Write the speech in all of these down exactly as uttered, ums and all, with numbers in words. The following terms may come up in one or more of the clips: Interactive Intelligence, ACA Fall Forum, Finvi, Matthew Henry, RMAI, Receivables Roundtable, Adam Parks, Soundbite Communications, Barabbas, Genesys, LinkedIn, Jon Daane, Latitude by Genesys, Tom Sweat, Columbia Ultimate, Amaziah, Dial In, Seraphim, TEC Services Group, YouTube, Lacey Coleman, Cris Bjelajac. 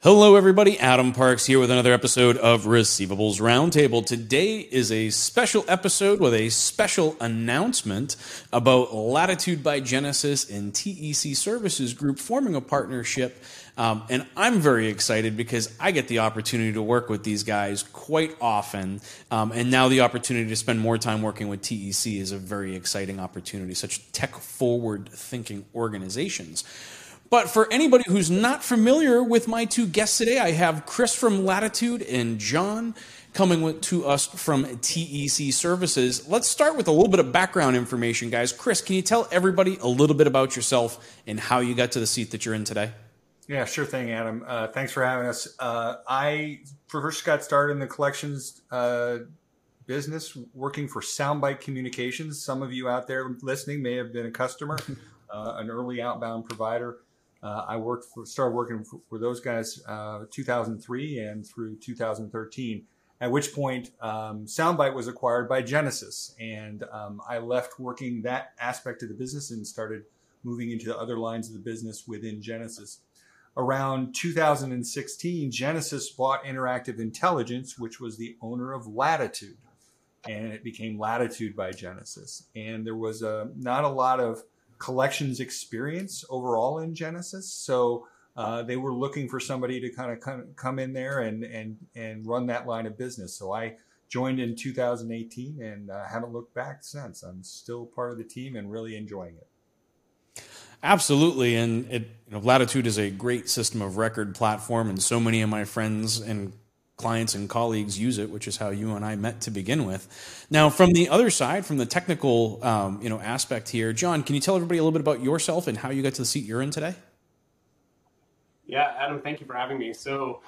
Hello, everybody. Adam Parks here with another episode of Receivables Roundtable. Today is a special episode with a special announcement about Latitude by Genesys and T E C Services Group forming a partnership. Um, and I'm very excited because I get the opportunity to work with these guys quite often. Um, and now the opportunity to spend more time working with T E C is a very exciting opportunity, such tech-forward thinking organizations. But for anybody who's not familiar with my two guests today, I have Cris from Latitude and Jon coming with, to us from T E C Services. Let's start with a little bit of background information, guys. Cris, can you tell everybody a little bit about yourself and how you got to the seat that you're in today? Yeah, sure thing, Adam. Uh, thanks for having us. Uh, I first got started in the collections uh, business working for Soundbite Communications. Some of you out there listening may have been a customer, uh, an early outbound provider. Uh, I worked for, started working for, for those guys uh, two thousand three and through two thousand thirteen, at which point um, Soundbite was acquired by Genesys. And um, I left working that aspect of the business and started moving into the other lines of the business within Genesys. Around two thousand sixteen, Genesys bought Interactive Intelligence, which was the owner of Latitude. And it became Latitude by Genesys. And there was a, not a lot of collections experience overall in Genesys. So uh, they were looking for somebody to kind of come, come in there and, and, and run that line of business. So I joined in two thousand eighteen and uh, haven't looked back since. I'm still part of the team and really enjoying it. Absolutely. And it, you know, Latitude is a great system of record platform, and so many of my friends and clients and colleagues use it, which is how you and I met to begin with. Now, from the other side, from the technical um, you know, aspect here, Jon, can you tell everybody a little bit about yourself and how you got to the seat you're in today? Yeah, Adam, thank you for having me. So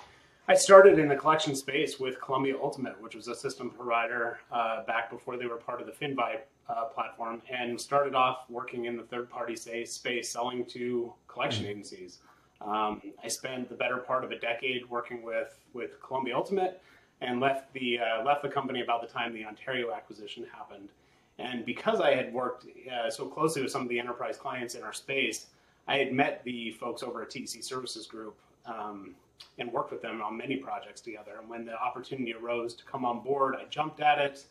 I started in the collection space with Columbia Ultimate, which was a system provider uh, back before they were part of the Finvi uh, platform, and started off working in the third-party space selling to collection mm-hmm. agencies. Um, I spent the better part of a decade working with, with Columbia Ultimate, and left the uh, left the company about the time the Ontario acquisition happened. And because I had worked uh, so closely with some of the enterprise clients in our space, I had met the folks over at T E C Services Group um, and worked with them on many projects together. And when the opportunity arose to come on board, I jumped at it.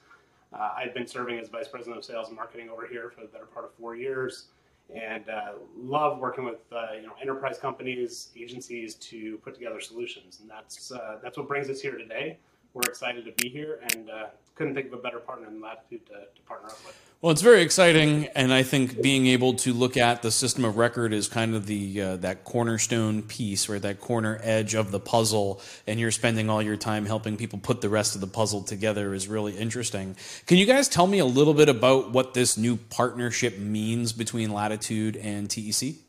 Uh, I'd been serving as Vice President of Sales and Marketing over here for the better part of four years. And uh, love working with uh, you know enterprise companies, agencies to put together solutions, and that's uh, that's what brings us here today. We're excited to be here, and uh, couldn't think of a better partner than Latitude to, to partner up with. Well, it's very exciting, and I think being able to look at the system of record is kind of the uh, that cornerstone piece, right? That corner edge of the puzzle, and you're spending all your time helping people put the rest of the puzzle together is really interesting. Can you guys tell me a little bit about what this new partnership means between Latitude and T E C?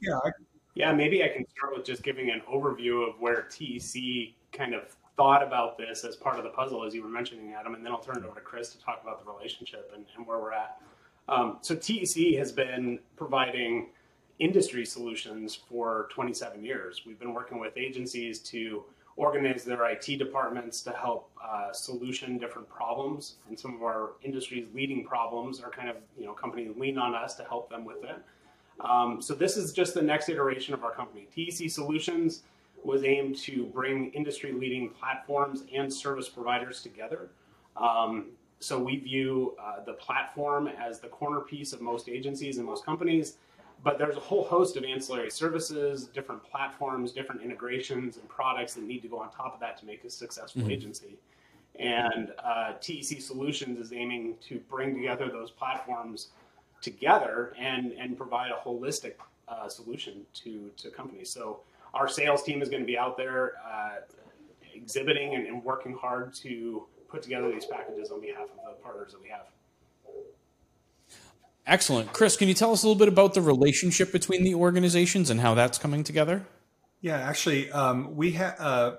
Yeah, I- yeah, maybe I can start with just giving an overview of where T E C kind of thought about this as part of the puzzle, as you were mentioning, Adam, and then I'll turn it over to Cris to talk about the relationship and, and where we're at. Um, so T E C has been providing industry solutions for twenty-seven years. We've been working with agencies to organize their I T departments to help uh, solution different problems. And some of our industry's leading problems are kind of, you know, companies lean on us to help them with it. Um, so this is just the next iteration of our company. T E C Solutions was aimed to bring industry-leading platforms and service providers together. Um, so we view uh, the platform as the corner piece of most agencies and most companies, but there's a whole host of ancillary services, different platforms, different integrations and products that need to go on top of that to make a successful mm-hmm. agency. And uh, T E C Solutions is aiming to bring together those platforms together and, and provide a holistic uh, solution to, to companies. So our sales team is going to be out there uh, exhibiting and, and working hard to put together these packages on behalf of the partners that we have. Excellent. Cris, can you tell us a little bit about the relationship between the organizations and how that's coming together? Yeah, actually, um, we have uh,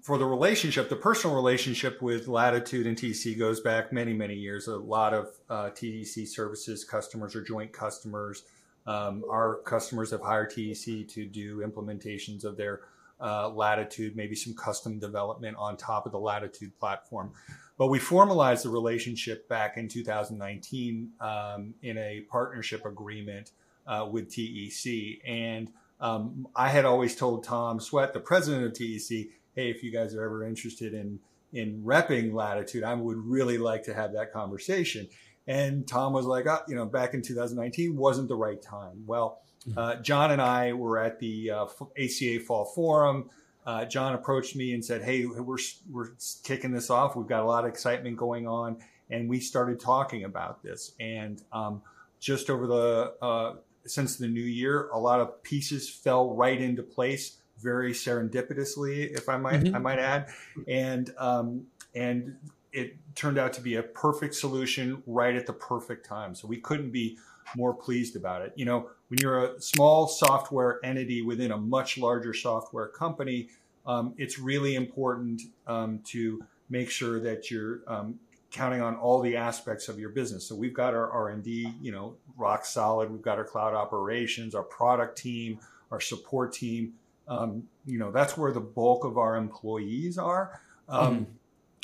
for the relationship, the personal relationship with Latitude and T E C goes back many, many years. A lot of uh, T E C Services customers are joint customers. Um, our customers have hired T E C to do implementations of their uh, Latitude, maybe some custom development on top of the Latitude platform. But we formalized the relationship back in two thousand nineteen um, in a partnership agreement uh, with T E C. And um, I had always told Tom Sweat, the president of T E C, hey, if you guys are ever interested in in repping Latitude, I would really like to have that conversation. And Tom was like, oh, you know, back in two thousand nineteen wasn't the right time. Well, uh, Jon and I were at the uh, A C A Fall Forum. Uh, Jon approached me and said, hey, we're, we're kicking this off. We've got a lot of excitement going on. And we started talking about this. And um, just over the, uh, since the new year, a lot of pieces fell right into place, very serendipitously, if I might, mm-hmm. I might add. And, um, and, it turned out to be a perfect solution right at the perfect time. So we couldn't be more pleased about it. You know, when you're a small software entity within a much larger software company, um, it's really important um, to make sure that you're um, counting on all the aspects of your business. So we've got our R and D, you know, rock solid. We've got our cloud operations, our product team, our support team. Um, you know, that's where the bulk of our employees are. Um, mm-hmm.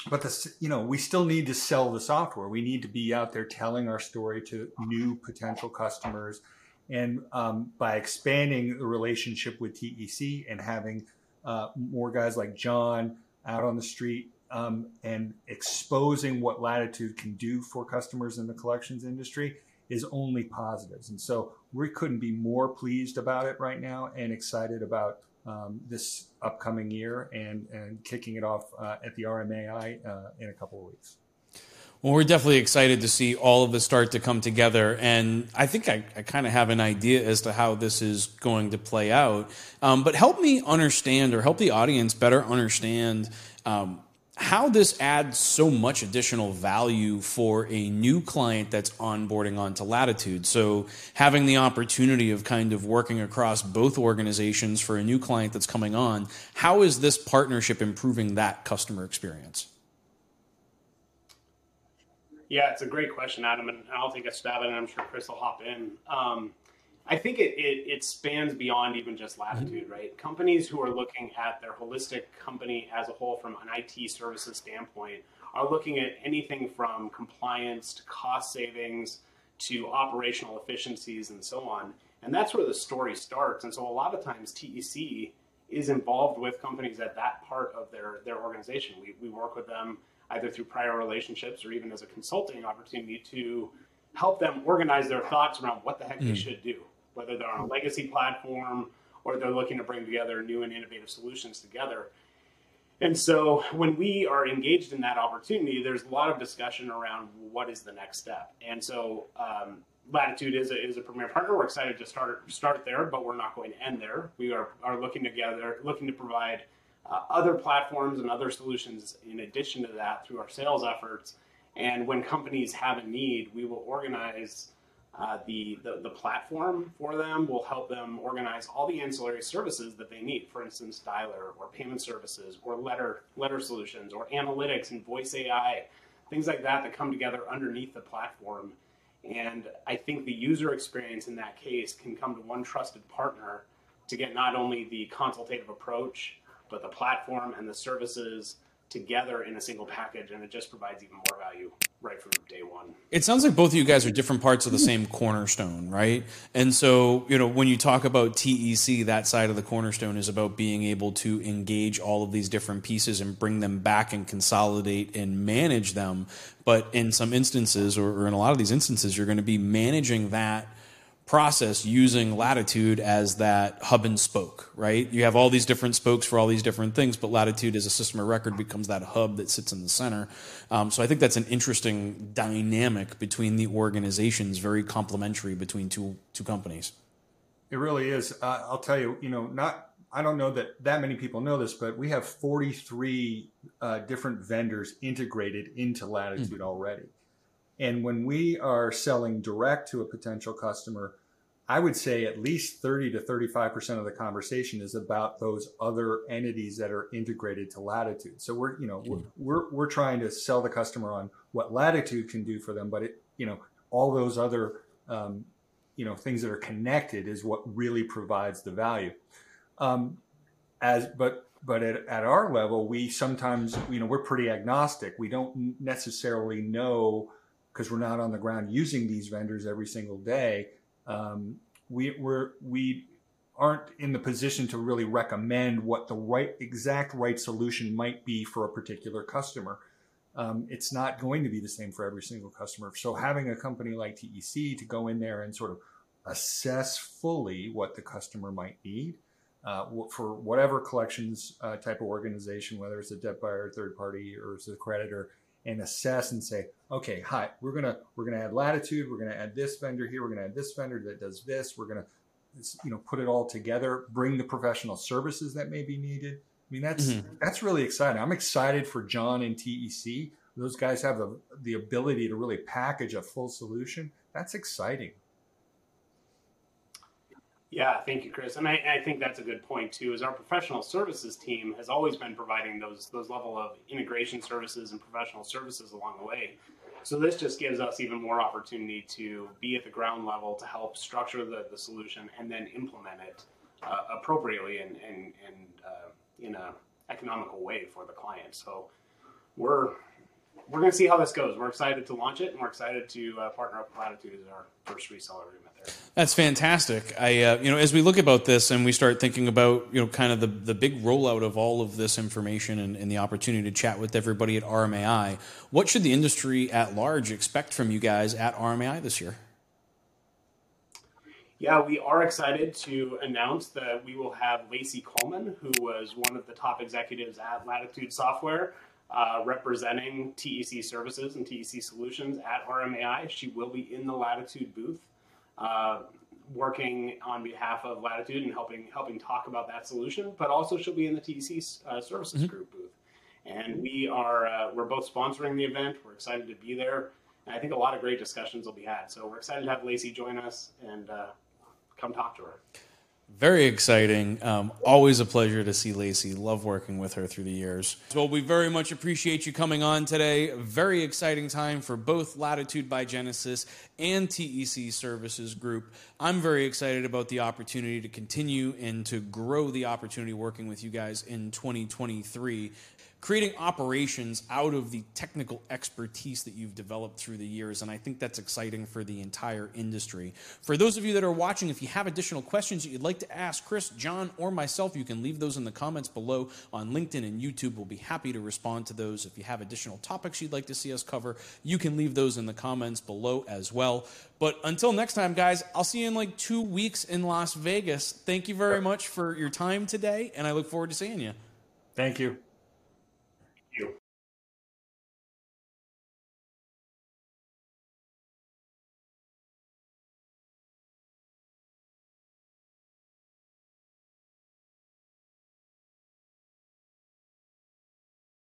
But the, you know, we still need to sell the software. We need to be out there telling our story to new potential customers. And um, by expanding the relationship with T E C and having uh, more guys like Jon out on the street um, and exposing what Latitude can do for customers in the collections industry is only positives. And so we couldn't be more pleased about it right now and excited about Um, this upcoming year and, and kicking it off uh, at the R M A I uh, in a couple of weeks. Well, we're definitely excited to see all of this start to come together. And I think I, I kind of have an idea as to how this is going to play out. Um, but help me understand or help the audience better understand um, how this adds so much additional value for a new client that's onboarding onto Latitude. So having the opportunity of kind of working across both organizations for a new client that's coming on, how is this partnership improving that customer experience? Yeah, it's a great question, Adam, and I'll take a stab at it, and I'm sure Cris will hop in. Um, I think it, it, it spans beyond even just Latitude, right? Companies who are looking at their holistic company as a whole from an I T services standpoint are looking at anything from compliance to cost savings to operational efficiencies and so on. And that's where the story starts. And so a lot of times T E C is involved with companies at that part of their, their organization. We, we work with them either through prior relationships or even as a consulting opportunity to help them organize their thoughts around what the heck mm. they should do, whether they're on a legacy platform or they're looking to bring together new and innovative solutions together. And so when we are engaged in that opportunity, there's a lot of discussion around what is the next step. And so um, Latitude is a, is a premier partner. We're excited to start start there, but we're not going to end there. We are, are looking together, looking to provide uh, other platforms and other solutions in addition to that through our sales efforts. And when companies have a need, we will organize Uh, the, the the platform for them. Will help them organize all the ancillary services that they need, for instance, dialer or payment services or letter letter solutions or analytics and voice A I, things like that that come together underneath the platform. And I think the user experience in that case can come to one trusted partner to get not only the consultative approach, but the platform and the services together in a single package, and it just provides even more value right from day one. It sounds like both of you guys are different parts of the same cornerstone, right? And so, you know, when you talk about T E C, that side of the cornerstone is about being able to engage all of these different pieces and bring them back and consolidate and manage them. But in some instances, or, or in a lot of these instances, you're going to be managing that process using Latitude as that hub and spoke, right? You have all these different spokes for all these different things, but Latitude as a system of record becomes that hub that sits in the center. Um, so I think that's an interesting dynamic between the organizations, very complementary between two two companies. It really is. Uh, I'll tell you, you know, not I don't know that that many people know this, but we have forty-three uh, different vendors integrated into Latitude mm. already. And when we are selling direct to a potential customer, I would say at least thirty to thirty-five percent of the conversation is about those other entities that are integrated to Latitude. So we're, you know, we're, we're, we're trying to sell the customer on what Latitude can do for them, but it, you know, all those other, um, you know, things that are connected is what really provides the value. Um, as but but at, at our level, we sometimes, you know, we're pretty agnostic. We don't necessarily know, because we're not on the ground using these vendors every single day. Um, we we're, we aren't in the position to really recommend what the right exact right solution might be for a particular customer. Um, it's not going to be the same for every single customer. So having a company like T E C to go in there and sort of assess fully what the customer might need uh, for whatever collections uh, type of organization, whether it's a debt buyer, third party, or it's a creditor, and assess and say, okay, hi, we're gonna we're gonna add Latitude, we're gonna add this vendor here, we're gonna add this vendor that does this, we're gonna, you know, put it all together, bring the professional services that may be needed. I mean, that's mm-hmm. that's really exciting. I'm excited for Jon and T E C. Those guys have the, the ability to really package a full solution. That's exciting. Yeah, thank you, Cris. And I, I think that's a good point, too, is our professional services team has always been providing those those level of integration services and professional services along the way. So this just gives us even more opportunity to be at the ground level to help structure the, the solution and then implement it uh, appropriately and, and, and uh, in an economical way for the client. So we're we're going to see how this goes. We're excited to launch it, and we're excited to uh, partner up with Latitude as our first reseller agreement there. That's fantastic. I uh, you know, as we look about this and we start thinking about, you know, kind of the, the big rollout of all of this information and, and the opportunity to chat with everybody at R M A I, what should the industry at large expect from you guys at R M A I this year? Yeah, we are excited to announce that we will have Lacey Coleman, who was one of the top executives at Latitude Software, uh, representing T E C Services and T E C Solutions at R M A I. She will be in the Latitude booth, uh, working on behalf of Latitude and helping helping talk about that solution. But also, she'll be in the T E C uh, Services mm-hmm. Group booth, and we are uh, we're both sponsoring the event. We're excited to be there, and I think a lot of great discussions will be had. So we're excited to have Lacey join us and. Uh, Come talk to her. Very exciting. Um, always a pleasure to see Lacey. Love working with her through the years. Well, we very much appreciate you coming on today. Very exciting time for both Latitude by Genesys and T E C Services Group. I'm very excited about the opportunity to continue and to grow the opportunity working with you guys in twenty twenty-three. Creating operations out of the technical expertise that you've developed through the years, and I think that's exciting for the entire industry. For those of you that are watching, if you have additional questions that you'd like to ask Cris, Jon, or myself, you can leave those in the comments below on LinkedIn and YouTube. We'll be happy to respond to those. If you have additional topics you'd like to see us cover, you can leave those in the comments below as well. But until next time, guys, I'll see you in like two weeks in Las Vegas. Thank you very much for your time today, and I look forward to seeing you. Thank you.